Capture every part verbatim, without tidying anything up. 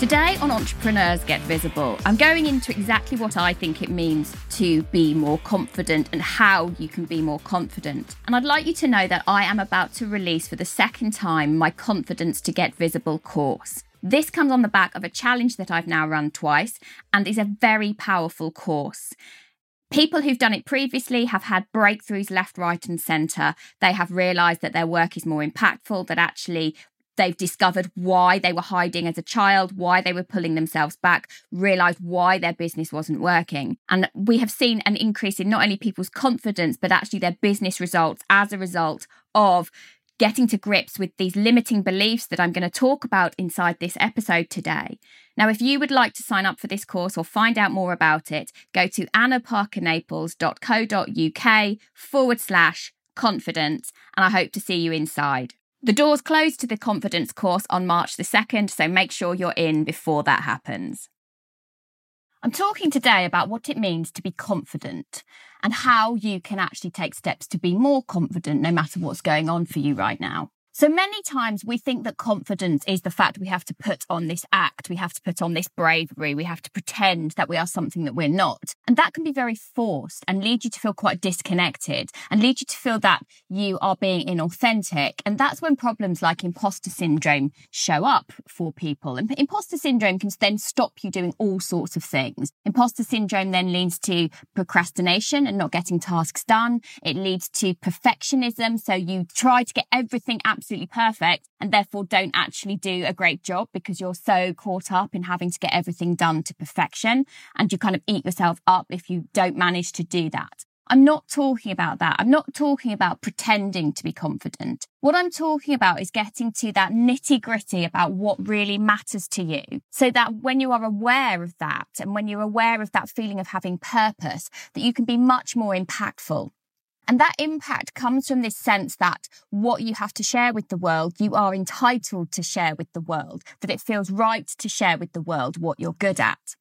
Today on Entrepreneurs Get Visible, I'm going into exactly what I think it means to be more confident and how you can be more confident. And I'd like you to know that I am about to release for the second time my Confidence to Get Visible course. This comes on the back of a challenge that I've now run twice and is a very powerful course. People who've done it previously have had breakthroughs left, right and centre. They have realised that their work is more impactful, that actually they've discovered why they were hiding as a child, why they were pulling themselves back, realised why their business wasn't working. And we have seen an increase in not only people's confidence, but actually their business results as a result of getting to grips with these limiting beliefs that I'm going to talk about inside this episode today. Now, if you would like to sign up for this course or find out more about it, go to annaparkernaples.co.uk forward slash confidence, and I hope to see you inside. The doors close to the Confidence course on March the second, so make sure you're in before that happens. I'm talking today about what it means to be confident and how you can actually take steps to be more confident no matter what's going on for you right now. So many times we think that confidence is the fact we have to put on this act, we have to put on this bravery, we have to pretend that we are something that we're not. And that can be very forced and lead you to feel quite disconnected and lead you to feel that you are being inauthentic. And that's when problems like imposter syndrome show up for people. And imposter syndrome can then stop you doing all sorts of things. Imposter syndrome then leads to procrastination and not getting tasks done. It leads to perfectionism. So you try to get everything absolutely absolutely perfect and therefore don't actually do a great job because you're so caught up in having to get everything done to perfection, and you kind of eat yourself up if you don't manage to do that. I'm not talking about that. I'm not talking about pretending to be confident. What I'm talking about is getting to that nitty-gritty about what really matters to you, so that when you are aware of that and when you're aware of that feeling of having purpose, that you can be much more impactful. And that impact comes from this sense that what you have to share with the world, you are entitled to share with the world, that it feels right to share with the world what you're good at.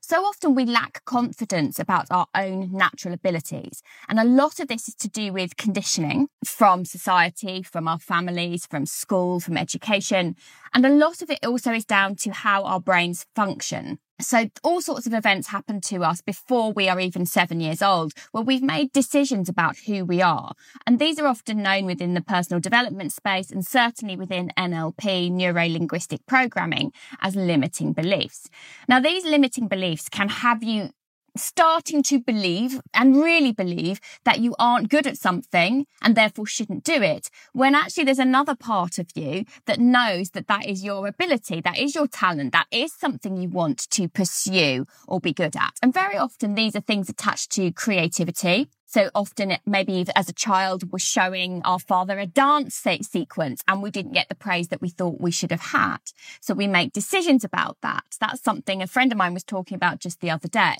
So often we lack confidence about our own natural abilities. And a lot of this is to do with conditioning from society, from our families, from school, from education. And a lot of it also is down to how our brains function. So all sorts of events happen to us before we are even seven years old, where we've made decisions about who we are. And these are often known within the personal development space and certainly within N L P, neuro-linguistic programming, as limiting beliefs. Now, these limiting beliefs can have you starting to believe and really believe that you aren't good at something and therefore shouldn't do it, when actually there's another part of you that knows that that is your ability, that is your talent, that is something you want to pursue or be good at. And very often these are things attached to creativity. So often maybe as a child we're showing our father a dance sequence and we didn't get the praise that we thought we should have had. So we make decisions about that. That's something a friend of mine was talking about just the other day.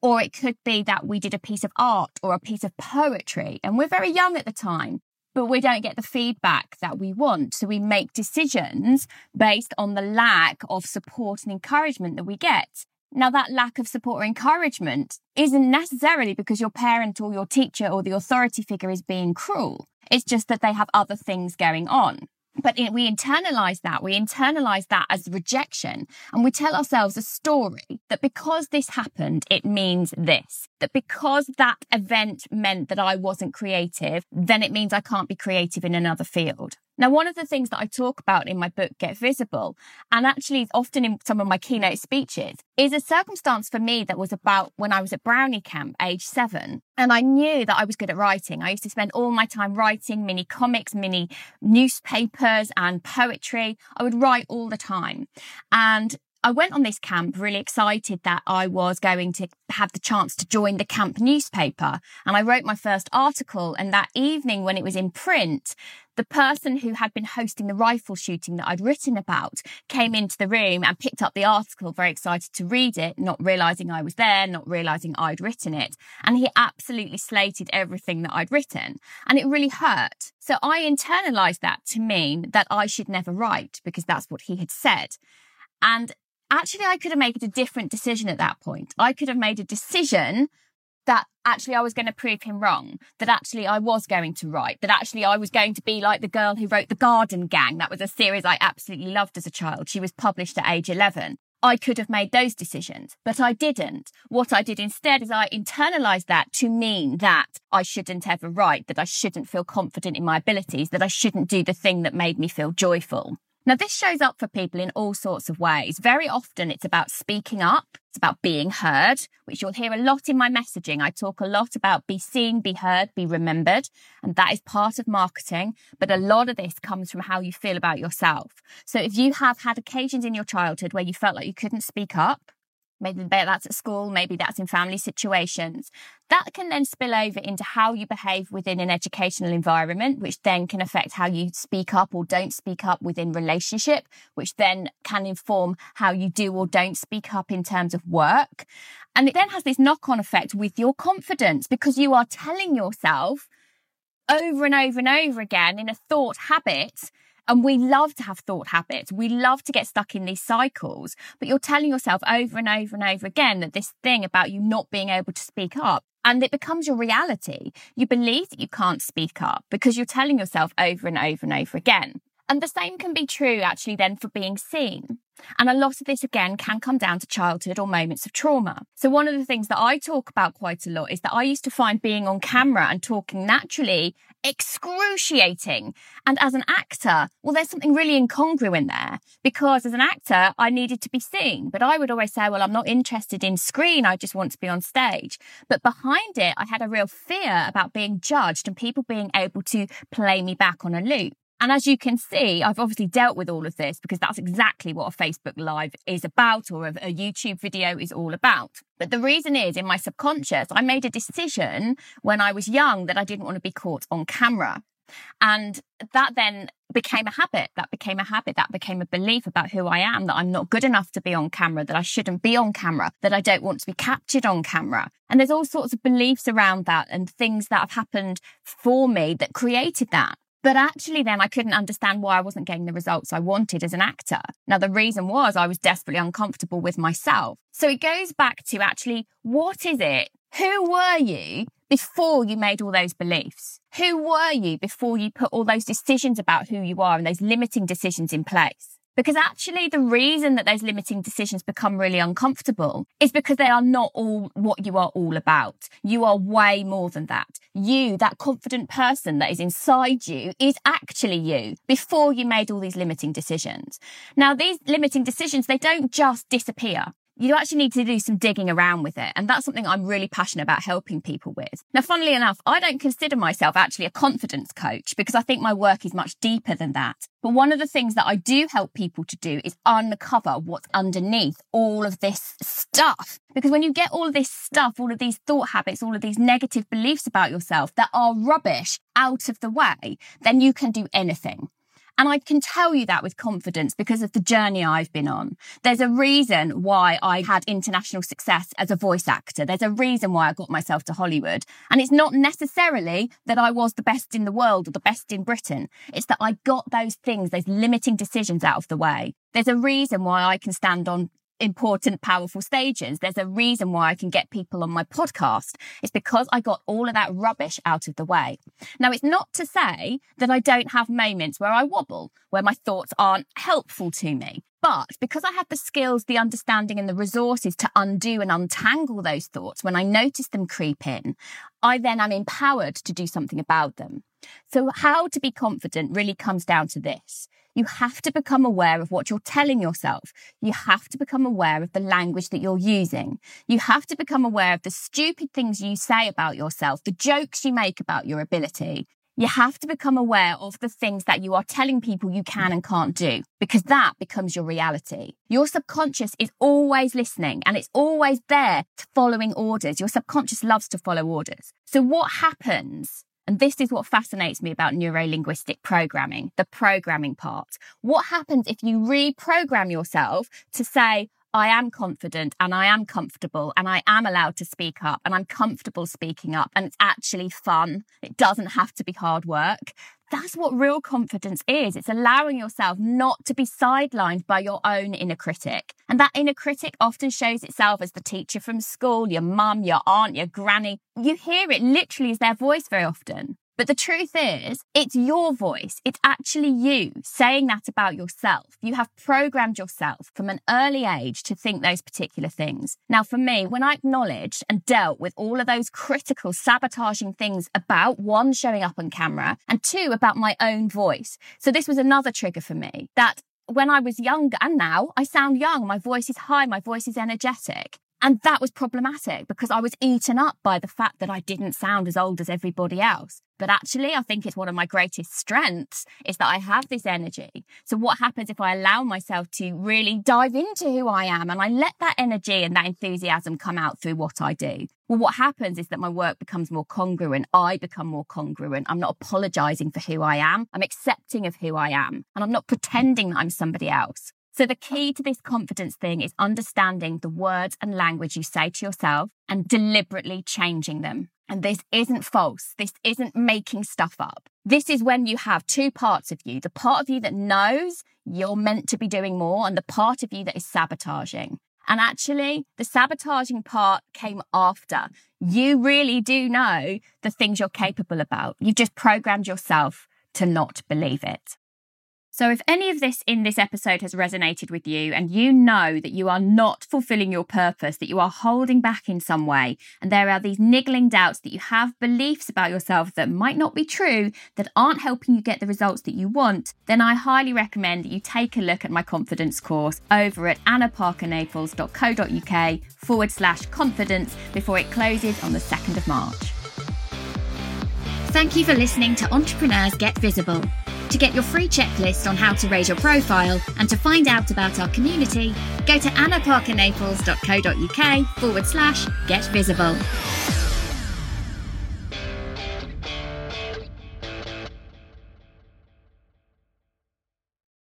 Or it could be that we did a piece of art or a piece of poetry and we're very young at the time, but we don't get the feedback that we want. So we make decisions based on the lack of support and encouragement that we get. Now, that lack of support or encouragement isn't necessarily because your parent or your teacher or the authority figure is being cruel. It's just that they have other things going on. But we internalise that. We internalise that as rejection. And we tell ourselves a story that because this happened, it means this. That because that event meant that I wasn't creative, then it means I can't be creative in another field. Now, one of the things that I talk about in my book, Get Visible, and actually often in some of my keynote speeches, is a circumstance for me that was about when I was at Brownie Camp, age seven, and I knew that I was good at writing. I used to spend all my time writing mini comics, mini newspapers and poetry. I would write all the time. And I went on this camp really excited that I was going to have the chance to join the camp newspaper. And I wrote my first article. And that evening when it was in print, the person who had been hosting the rifle shooting that I'd written about came into the room and picked up the article, very excited to read it, not realising I was there, not realising I'd written it. And he absolutely slated everything that I'd written. And it really hurt. So I internalised that to mean that I should never write because that's what he had said. And actually, I could have made a different decision at that point. I could have made a decision that actually I was going to prove him wrong, that actually I was going to write, that actually I was going to be like the girl who wrote The Garden Gang. That was a series I absolutely loved as a child. She was published at age eleven. I could have made those decisions, but I didn't. What I did instead is I internalised that to mean that I shouldn't ever write, that I shouldn't feel confident in my abilities, that I shouldn't do the thing that made me feel joyful. Now, this shows up for people in all sorts of ways. Very often it's about speaking up. It's about being heard, which you'll hear a lot in my messaging. I talk a lot about be seen, be heard, be remembered. And that is part of marketing. But a lot of this comes from how you feel about yourself. So if you have had occasions in your childhood where you felt like you couldn't speak up, maybe that's at school, maybe that's in family situations, that can then spill over into how you behave within an educational environment, which then can affect how you speak up or don't speak up within relationship, which then can inform how you do or don't speak up in terms of work. And it then has this knock-on effect with your confidence because you are telling yourself over and over and over again in a thought habit. And we love to have thought habits. We love to get stuck in these cycles. But you're telling yourself over and over and over again that this thing about you not being able to speak up, and it becomes your reality. You believe that you can't speak up because you're telling yourself over and over and over again. And the same can be true actually then for being seen. And a lot of this, again, can come down to childhood or moments of trauma. So one of the things that I talk about quite a lot is that I used to find being on camera and talking naturally excruciating. And as an actor, well, there's something really incongruent there because as an actor, I needed to be seen. But I would always say, well, I'm not interested in screen. I just want to be on stage. But behind it, I had a real fear about being judged and people being able to play me back on a loop. And as you can see, I've obviously dealt with all of this because that's exactly what a Facebook Live is about or a YouTube video is all about. But the reason is, in my subconscious, I made a decision when I was young that I didn't want to be caught on camera. And that then became a habit. That became a habit. That became a belief about who I am, that I'm not good enough to be on camera, that I shouldn't be on camera, that I don't want to be captured on camera. And there's all sorts of beliefs around that and things that have happened for me that created that. But actually then I couldn't understand why I wasn't getting the results I wanted as an actor. Now, the reason was I was desperately uncomfortable with myself. So it goes back to actually, what is it? Who were you before you made all those beliefs? Who were you before you put all those decisions about who you are and those limiting decisions in place? Because actually the reason that those limiting decisions become really uncomfortable is because they are not all what you are all about. You are way more than that. You, that confident person that is inside you, is actually you before you made all these limiting decisions. Now, these limiting decisions, they don't just disappear. You actually need to do some digging around with it. And that's something I'm really passionate about helping people with. Now, funnily enough, I don't consider myself actually a confidence coach because I think my work is much deeper than that. But one of the things that I do help people to do is uncover what's underneath all of this stuff. Because when you get all of this stuff, all of these thought habits, all of these negative beliefs about yourself that are rubbish out of the way, then you can do anything. And I can tell you that with confidence because of the journey I've been on. There's a reason why I had international success as a voice actor. There's a reason why I got myself to Hollywood. And it's not necessarily that I was the best in the world or the best in Britain. It's that I got those things, those limiting decisions out of the way. There's a reason why I can stand on important, powerful stages. There's a reason why I can get people on my podcast. It's because I got all of that rubbish out of the way. Now, it's not to say that I don't have moments where I wobble, where my thoughts aren't helpful to me. But because I had the skills, the understanding and the resources to undo and untangle those thoughts when I notice them creep in, I then am empowered to do something about them. So how to be confident really comes down to this. You have to become aware of what you're telling yourself. You have to become aware of the language that you're using. You have to become aware of the stupid things you say about yourself, the jokes you make about your ability. You have to become aware of the things that you are telling people you can and can't do, because that becomes your reality. Your subconscious is always listening and it's always there following orders. Your subconscious loves to follow orders. So what happens, and this is what fascinates me about neuro-linguistic programming, the programming part. What happens if you reprogram yourself to say, I am confident and I am comfortable and I am allowed to speak up and I'm comfortable speaking up and it's actually fun. It doesn't have to be hard work. That's what real confidence is. It's allowing yourself not to be sidelined by your own inner critic. And that inner critic often shows itself as the teacher from school, your mum, your aunt, your granny. You hear it literally as their voice very often. But the truth is, it's your voice. It's actually you saying that about yourself. You have programmed yourself from an early age to think those particular things. Now, for me, when I acknowledged and dealt with all of those critical, sabotaging things about, one, showing up on camera, and two, about my own voice. So this was another trigger for me, that when I was younger, and now I sound young, my voice is high, my voice is energetic. And that was problematic because I was eaten up by the fact that I didn't sound as old as everybody else. But actually, I think it's one of my greatest strengths is that I have this energy. So what happens if I allow myself to really dive into who I am and I let that energy and that enthusiasm come out through what I do? Well, what happens is that my work becomes more congruent. I become more congruent. I'm not apologizing for who I am. I'm accepting of who I am and I'm not pretending that I'm somebody else. So the key to this confidence thing is understanding the words and language you say to yourself and deliberately changing them. And this isn't false. This isn't making stuff up. This is when you have two parts of you, the part of you that knows you're meant to be doing more and the part of you that is sabotaging. And actually, the sabotaging part came after. You really do know the things you're capable about. You've just programmed yourself to not believe it. So if any of this in this episode has resonated with you and you know that you are not fulfilling your purpose, that you are holding back in some way, and there are these niggling doubts that you have beliefs about yourself that might not be true, that aren't helping you get the results that you want, then I highly recommend that you take a look at my confidence course over at annaparkernaples.co.uk forward slash confidence before it closes on the second of March. Thank you for listening to Entrepreneurs Get Visible. To get your free checklist on how to raise your profile and to find out about our community, go to annaparkernaples.co.uk forward slash get visible.